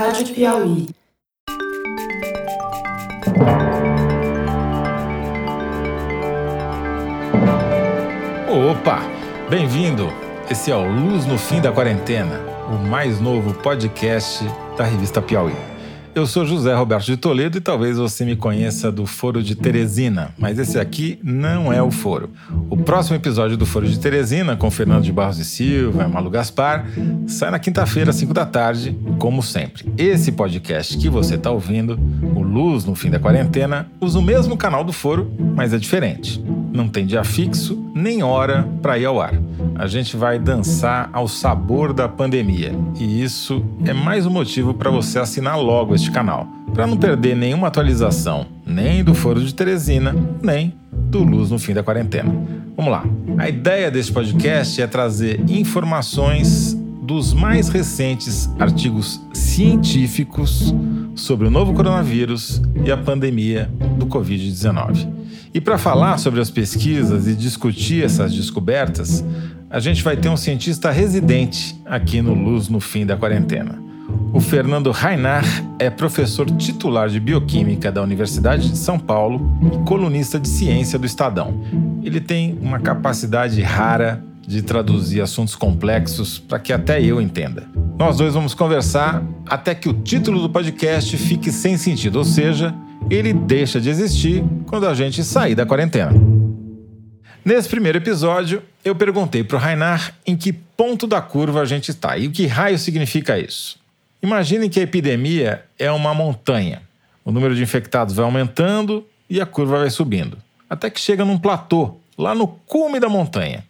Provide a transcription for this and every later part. Rádio Piauí. Opa, bem-vindo! Esse é o Luz no Fim da Quarentena, o mais novo podcast da revista Piauí. Eu sou José Roberto de Toledo e talvez você me conheça do Foro de Teresina, mas esse aqui não é o Foro. O próximo episódio do Foro de Teresina, com Fernando de Barros e Silva e Malu Gaspar, sai na quinta-feira, 17h, como sempre. Esse podcast que você está ouvindo, o Luz no Fim da Quarentena, usa o mesmo canal do Foro, mas é diferente. Não tem dia fixo, nem hora para ir ao ar. A gente vai dançar ao sabor da pandemia. E isso é mais um motivo para você assinar logo este canal, para não perder nenhuma atualização, nem do Foro de Teresina, nem do Luz no Fim da Quarentena. Vamos lá. A ideia deste podcast é trazer informações dos mais recentes artigos científicos sobre o novo coronavírus e a pandemia do Covid-19. E para falar sobre as pesquisas e discutir essas descobertas, a gente vai ter um cientista residente aqui no Luz no Fim da Quarentena. O Fernando Reinach é professor titular de Bioquímica da Universidade de São Paulo e colunista de ciência do Estadão. Ele tem uma capacidade rara de traduzir assuntos complexos para que até eu entenda. Nós dois vamos conversar até que o título do podcast fique sem sentido, ou seja, ele deixa de existir quando a gente sair da quarentena. Nesse primeiro episódio, eu perguntei para o Reinach em que ponto da curva a gente está e o que raio significa isso. Imaginem que a epidemia é uma montanha. O número de infectados vai aumentando e a curva vai subindo, até que chega num platô, lá no cume da montanha.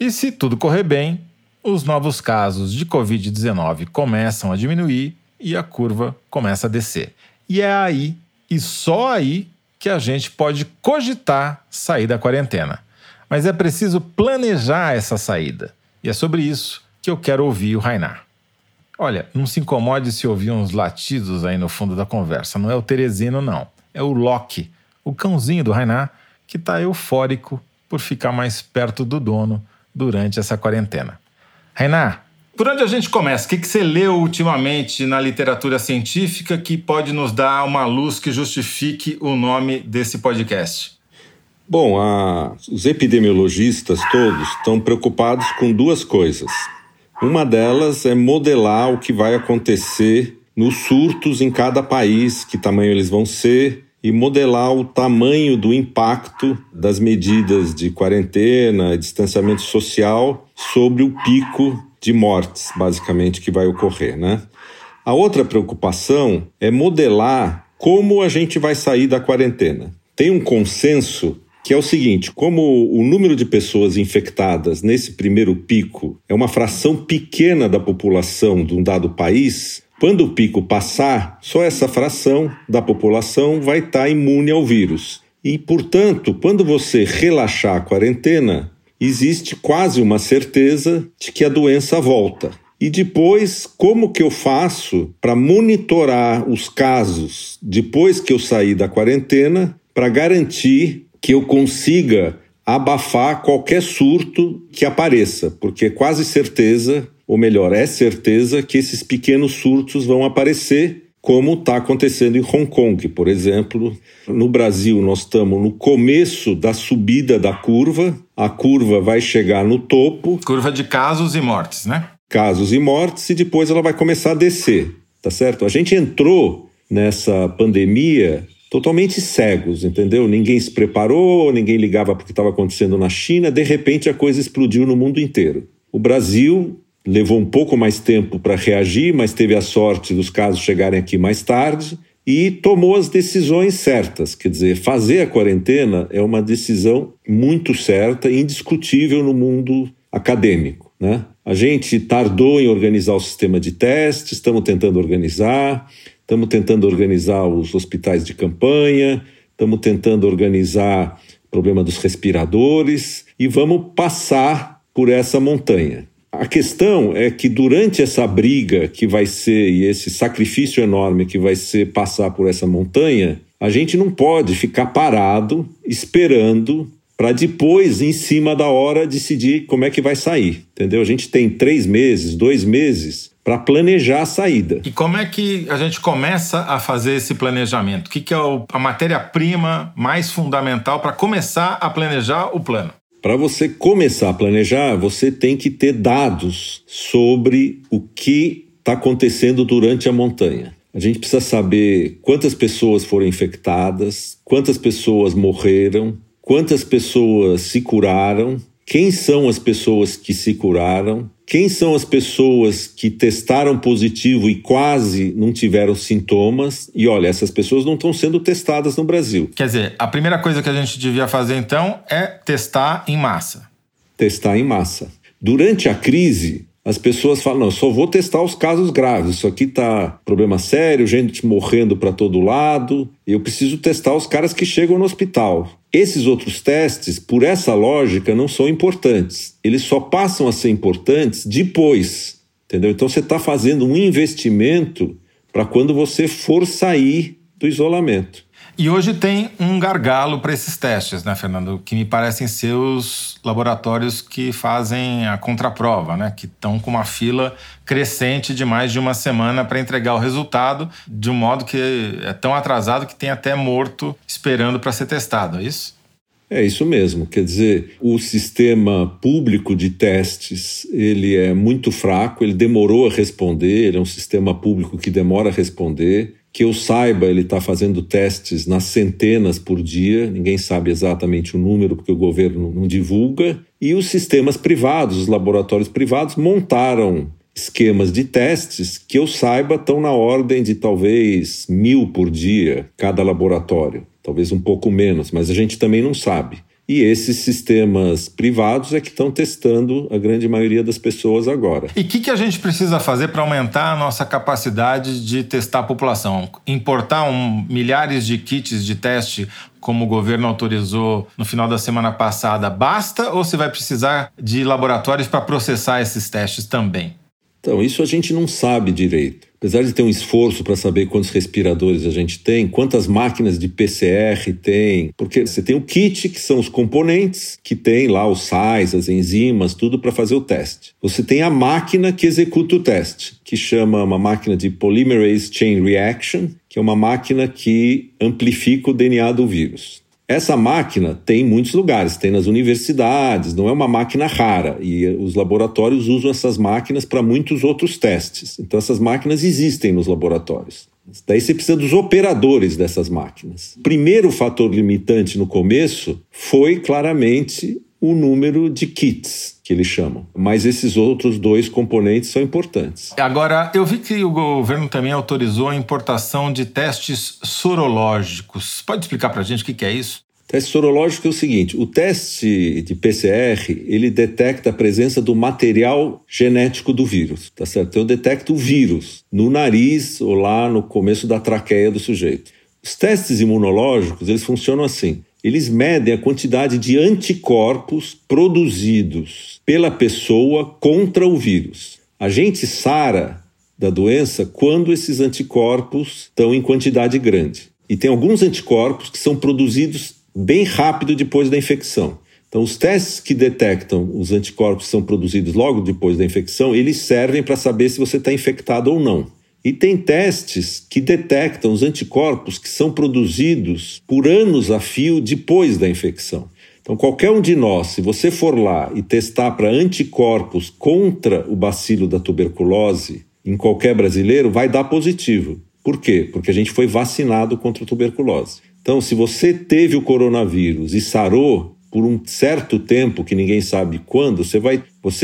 E se tudo correr bem, os novos casos de Covid-19 começam a diminuir e a curva começa a descer. E é aí, e só aí, que a gente pode cogitar sair da quarentena. Mas é preciso planejar essa saída. E é sobre isso que eu quero ouvir o Reinach. Olha, não se incomode se ouvir uns latidos aí no fundo da conversa. Não é o Teresino, não. É o Loki, o cãozinho do Reinach, que está eufórico por ficar mais perto do dono durante essa quarentena. Reinach, por onde a gente começa? O que você leu ultimamente na literatura científica que pode nos dar uma luz que justifique o nome desse podcast? Bom, os epidemiologistas todos estão preocupados com duas coisas. Uma delas é modelar o que vai acontecer nos surtos em cada país, que tamanho eles vão ser, e modelar o tamanho do impacto das medidas de quarentena, distanciamento social, sobre o pico de mortes, basicamente, que vai ocorrer, né? A outra preocupação é modelar como a gente vai sair da quarentena. Tem um consenso que é o seguinte: como o número de pessoas infectadas nesse primeiro pico é uma fração pequena da população de um dado país, quando o pico passar, só essa fração da população vai estar imune ao vírus. E, portanto, quando você relaxar a quarentena, existe quase uma certeza de que a doença volta. E depois, como que eu faço para monitorar os casos depois que eu sair da quarentena para garantir que eu consiga abafar qualquer surto que apareça? Porque é quase certeza, ou melhor, é certeza que esses pequenos surtos vão aparecer, como está acontecendo em Hong Kong, por exemplo. No Brasil, nós estamos no começo da subida da curva. A curva vai chegar no topo. Curva de casos e mortes, né? Casos e mortes, e depois ela vai começar a descer, tá certo? A gente entrou nessa pandemia totalmente cegos, entendeu? Ninguém se preparou, ninguém ligava para o que estava acontecendo na China. De repente, a coisa explodiu no mundo inteiro. O Brasil levou um pouco mais tempo para reagir, mas teve a sorte dos casos chegarem aqui mais tarde e tomou as decisões certas. Quer dizer, fazer a quarentena é uma decisão muito certa e indiscutível no mundo acadêmico, né? A gente tardou em organizar o sistema de testes, estamos tentando organizar os hospitais de campanha, estamos tentando organizar o problema dos respiradores e vamos passar por essa montanha. A questão é que durante essa briga que vai ser e esse sacrifício enorme que vai ser passar por essa montanha, a gente não pode ficar parado esperando para depois, em cima da hora, decidir como é que vai sair, entendeu? A gente tem 3 meses, 2 meses para planejar a saída. E como é que a gente começa a fazer esse planejamento? O que é a matéria-prima mais fundamental para começar a planejar o plano? Para você começar a planejar, você tem que ter dados sobre o que está acontecendo durante a montanha. A gente precisa saber quantas pessoas foram infectadas, quantas pessoas morreram, quantas pessoas se curaram, quem são as pessoas que se curaram, quem são as pessoas que testaram positivo e quase não tiveram sintomas. E olha, essas pessoas não estão sendo testadas no Brasil. Quer dizer, a primeira coisa que a gente devia fazer então é testar em massa. Testar em massa. Durante a crise, as pessoas falam, não, eu só vou testar os casos graves, isso aqui tá problema sério, gente morrendo para todo lado, eu preciso testar os caras que chegam no hospital. Esses outros testes, por essa lógica, não são importantes. Eles só passam a ser importantes depois, entendeu? Então você está fazendo um investimento para quando você for sair do isolamento. E hoje tem um gargalo para esses testes, né, Fernando? Que me parecem ser os laboratórios que fazem a contraprova, né? Que estão com uma fila crescente de mais de uma semana para entregar o resultado, de um modo que é tão atrasado que tem até morto esperando para ser testado, é isso? É isso mesmo. Quer dizer, o sistema público de testes, ele é muito fraco, ele demorou a responder, ele é um sistema público que demora a responder. Que eu saiba, ele está fazendo testes nas centenas por dia, ninguém sabe exatamente o número porque o governo não divulga, e os sistemas privados, os laboratórios privados, montaram esquemas de testes que eu saiba estão na ordem de talvez 1.000 por dia, cada laboratório, talvez um pouco menos, mas a gente também não sabe. E esses sistemas privados é que estão testando a grande maioria das pessoas agora. E o que a gente precisa fazer para aumentar a nossa capacidade de testar a população? Importar milhares de kits de teste, como o governo autorizou no final da semana passada, basta? Ou você vai precisar de laboratórios para processar esses testes também? Então, isso a gente não sabe direito. Apesar de ter um esforço para saber quantos respiradores a gente tem, quantas máquinas de PCR tem, porque você tem o kit, que são os componentes, que tem lá os sais, as enzimas, tudo para fazer o teste. Você tem a máquina que executa o teste, que chama uma máquina de Polymerase Chain Reaction, que é uma máquina que amplifica o DNA do vírus. Essa máquina tem em muitos lugares, tem nas universidades, não é uma máquina rara. E os laboratórios usam essas máquinas para muitos outros testes. Então essas máquinas existem nos laboratórios. Daí você precisa dos operadores dessas máquinas. O primeiro fator limitante no começo foi claramente o número de kits, que eles chamam. Mas esses outros dois componentes são importantes. Agora, eu vi que o governo também autorizou a importação de testes sorológicos. Pode explicar para a gente o que é isso? Teste sorológico é o seguinte, o teste de PCR, ele detecta a presença do material genético do vírus, tá certo? Então, eu detecto o vírus no nariz ou lá no começo da traqueia do sujeito. Os testes imunológicos, eles funcionam assim. Eles medem a quantidade de anticorpos produzidos pela pessoa contra o vírus. A gente sara da doença quando esses anticorpos estão em quantidade grande. E tem alguns anticorpos que são produzidos bem rápido depois da infecção. Então, os testes que detectam os anticorpos que são produzidos logo depois da infecção, eles servem para saber se você está infectado ou não. E tem testes que detectam os anticorpos que são produzidos por anos a fio depois da infecção. Então, qualquer um de nós, se você for lá e testar para anticorpos contra o bacilo da tuberculose, em qualquer brasileiro, vai dar positivo. Por quê? Porque a gente foi vacinado contra a tuberculose. Então, se você teve o coronavírus e sarou por um certo tempo, que ninguém sabe quando, você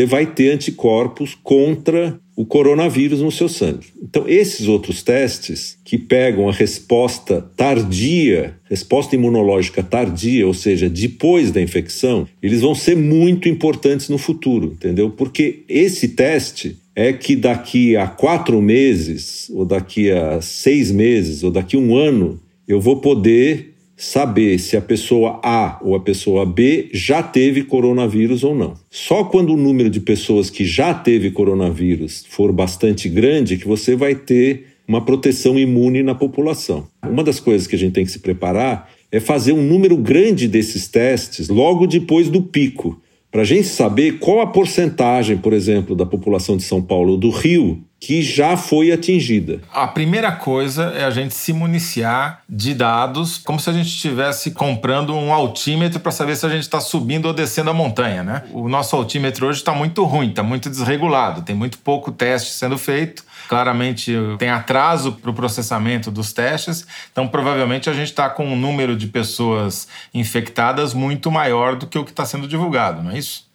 vai ter anticorpos contra o coronavírus no seu sangue. Então, esses outros testes que pegam a resposta tardia, resposta imunológica tardia, ou seja, depois da infecção, eles vão ser muito importantes no futuro, entendeu? Porque esse teste é que daqui a 4 meses, ou daqui a 6 meses, ou daqui a 1 ano, eu vou poder saber se a pessoa A ou a pessoa B já teve coronavírus ou não. Só quando o número de pessoas que já teve coronavírus for bastante grande que você vai ter uma proteção imune na população. Uma das coisas que a gente tem que se preparar é fazer um número grande desses testes logo depois do pico, para a gente saber qual a porcentagem, por exemplo, da população de São Paulo ou do Rio que já foi atingida? A primeira coisa é a gente se municiar de dados, como se a gente estivesse comprando um altímetro para saber se a gente está subindo ou descendo a montanha, né? O nosso altímetro hoje está muito ruim, está muito desregulado, tem muito pouco teste sendo feito. Claramente tem atraso para o processamento dos testes, então provavelmente a gente está com um número de pessoas infectadas muito maior do que o que está sendo divulgado, não é isso?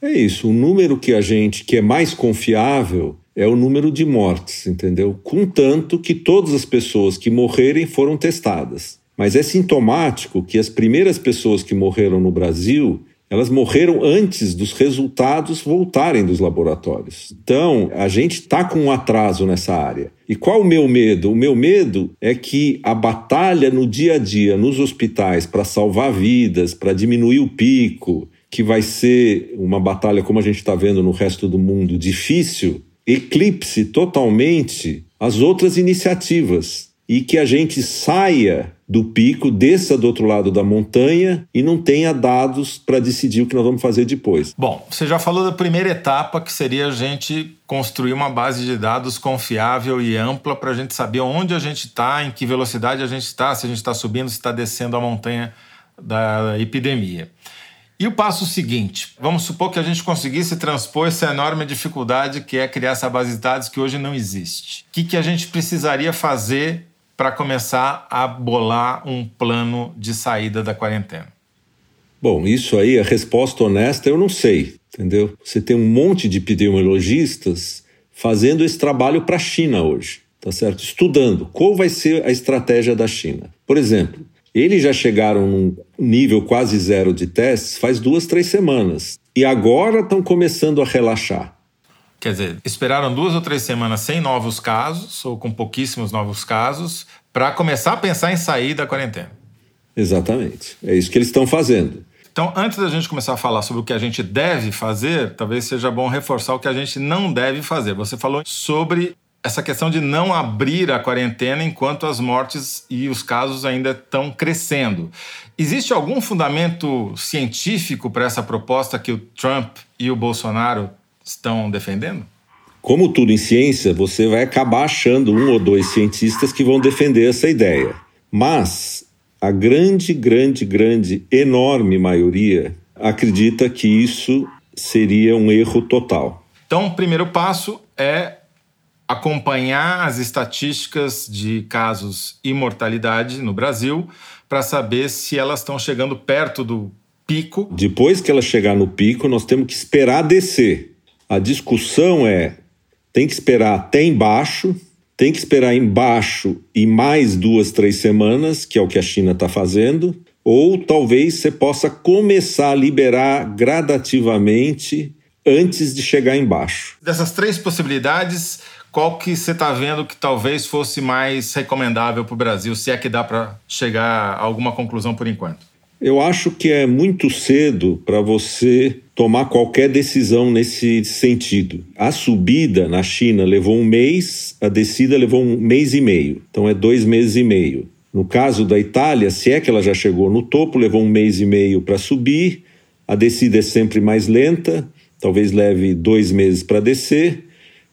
É isso, o número que é mais confiável é o número de mortes, entendeu? Contanto que todas as pessoas que morrerem foram testadas. Mas é sintomático que as primeiras pessoas que morreram no Brasil, elas morreram antes dos resultados voltarem dos laboratórios. Então, a gente está com um atraso nessa área. E qual o meu medo? O meu medo é que a batalha no dia a dia, nos hospitais, para salvar vidas, para diminuir o pico, que vai ser uma batalha, como a gente está vendo no resto do mundo, difícil, eclipse totalmente as outras iniciativas e que a gente saia do pico, desça do outro lado da montanha e não tenha dados para decidir o que nós vamos fazer depois. Bom, você já falou da primeira etapa, que seria a gente construir uma base de dados confiável e ampla para a gente saber onde a gente está, em que velocidade a gente está, se a gente está subindo, se está descendo a montanha da epidemia. E o passo seguinte, vamos supor que a gente conseguisse transpor essa enorme dificuldade que é criar essa base de dados que hoje não existe. O que a gente precisaria fazer para começar a bolar um plano de saída da quarentena? Bom, isso aí, a resposta honesta, eu não sei, entendeu? Você tem um monte de epidemiologistas fazendo esse trabalho para a China hoje, tá certo? Estudando qual vai ser a estratégia da China. Por exemplo, eles já chegaram num nível quase zero de testes faz 2-3 semanas. E agora estão começando a relaxar. Quer dizer, esperaram 2 ou 3 semanas sem novos casos, ou com pouquíssimos novos casos, para começar a pensar em sair da quarentena. Exatamente. É isso que eles estão fazendo. Então, antes da gente começar a falar sobre o que a gente deve fazer, talvez seja bom reforçar o que a gente não deve fazer. Você falou sobre essa questão de não abrir a quarentena enquanto as mortes e os casos ainda estão crescendo. Existe algum fundamento científico para essa proposta que o Trump e o Bolsonaro estão defendendo? Como tudo em ciência, você vai acabar achando 1 ou 2 cientistas que vão defender essa ideia. Mas a grande, enorme maioria acredita que isso seria um erro total. Então, o primeiro passo é acompanhar as estatísticas de casos e mortalidade no Brasil para saber se elas estão chegando perto do pico. Depois que ela chegar no pico, nós temos que esperar descer. A discussão é, tem que esperar até embaixo, tem que esperar embaixo e mais 2-3 semanas, que é o que a China está fazendo, ou talvez você possa começar a liberar gradativamente antes de chegar embaixo. Dessas 3 possibilidades, qual que você está vendo que talvez fosse mais recomendável para o Brasil, se é que dá para chegar a alguma conclusão por enquanto? Eu acho que é muito cedo para você tomar qualquer decisão nesse sentido. A subida na China levou 1 mês, a descida levou 1 mês e meio. Então é 2 meses e meio. No caso da Itália, se é que ela já chegou no topo, levou 1 mês e meio para subir. A descida é sempre mais lenta, talvez leve 2 meses para descer.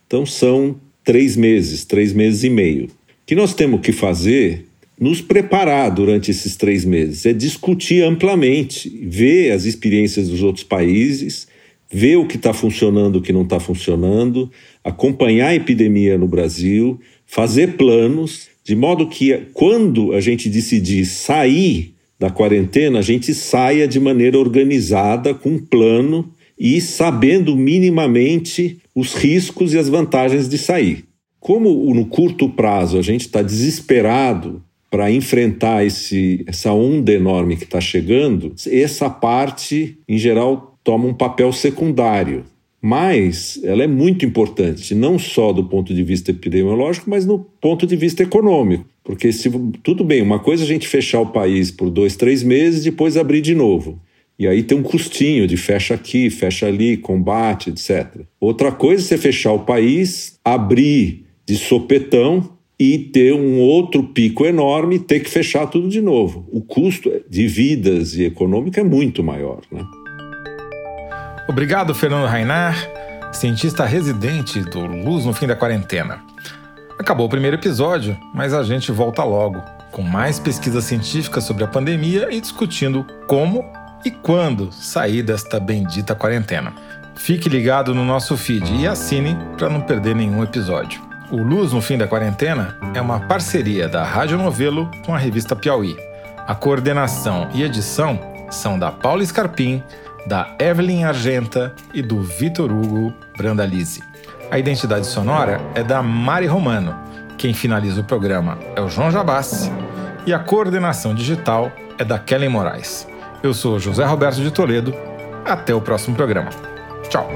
Então são 3 meses, 3 meses e meio. O que nós temos que fazer, nos preparar durante esses 3 meses, é discutir amplamente, ver as experiências dos outros países, ver o que está funcionando, o que não está funcionando, acompanhar a epidemia no Brasil, fazer planos, de modo que quando a gente decidir sair da quarentena, a gente saia de maneira organizada, com um plano e sabendo minimamente os riscos e as vantagens de sair. Como no curto prazo a gente está desesperado para enfrentar essa onda enorme que está chegando, essa parte, em geral, toma um papel secundário. Mas ela é muito importante, não só do ponto de vista epidemiológico, mas no ponto de vista econômico. Porque, tudo bem, uma coisa é a gente fechar o país por 2-3 meses e depois abrir de novo. E aí tem um custinho de fecha aqui, fecha ali, combate, etc. Outra coisa é você fechar o país, abrir de sopetão e ter um outro pico enorme e ter que fechar tudo de novo. O custo de vidas e econômico é muito maior, né? Obrigado, Fernando Reinach. cientista residente do Luz no Fim da Quarentena. Acabou o primeiro episódio, mas a gente volta logo, com mais pesquisas científicas sobre a pandemia e discutindo como e quando sair desta bendita quarentena. Fique ligado no nosso feed e assine para não perder nenhum episódio. O Luz no Fim da Quarentena é uma parceria da Rádio Novelo com a revista Piauí. A coordenação e edição são da Paula Scarpin, da Evelyn Argenta e do Vitor Hugo Brandalise. A identidade sonora é da Mari Romano. Quem finaliza o programa é o João Jabás e a coordenação digital é da Kelly Moraes. Eu sou José Roberto de Toledo. Até o próximo programa. Tchau!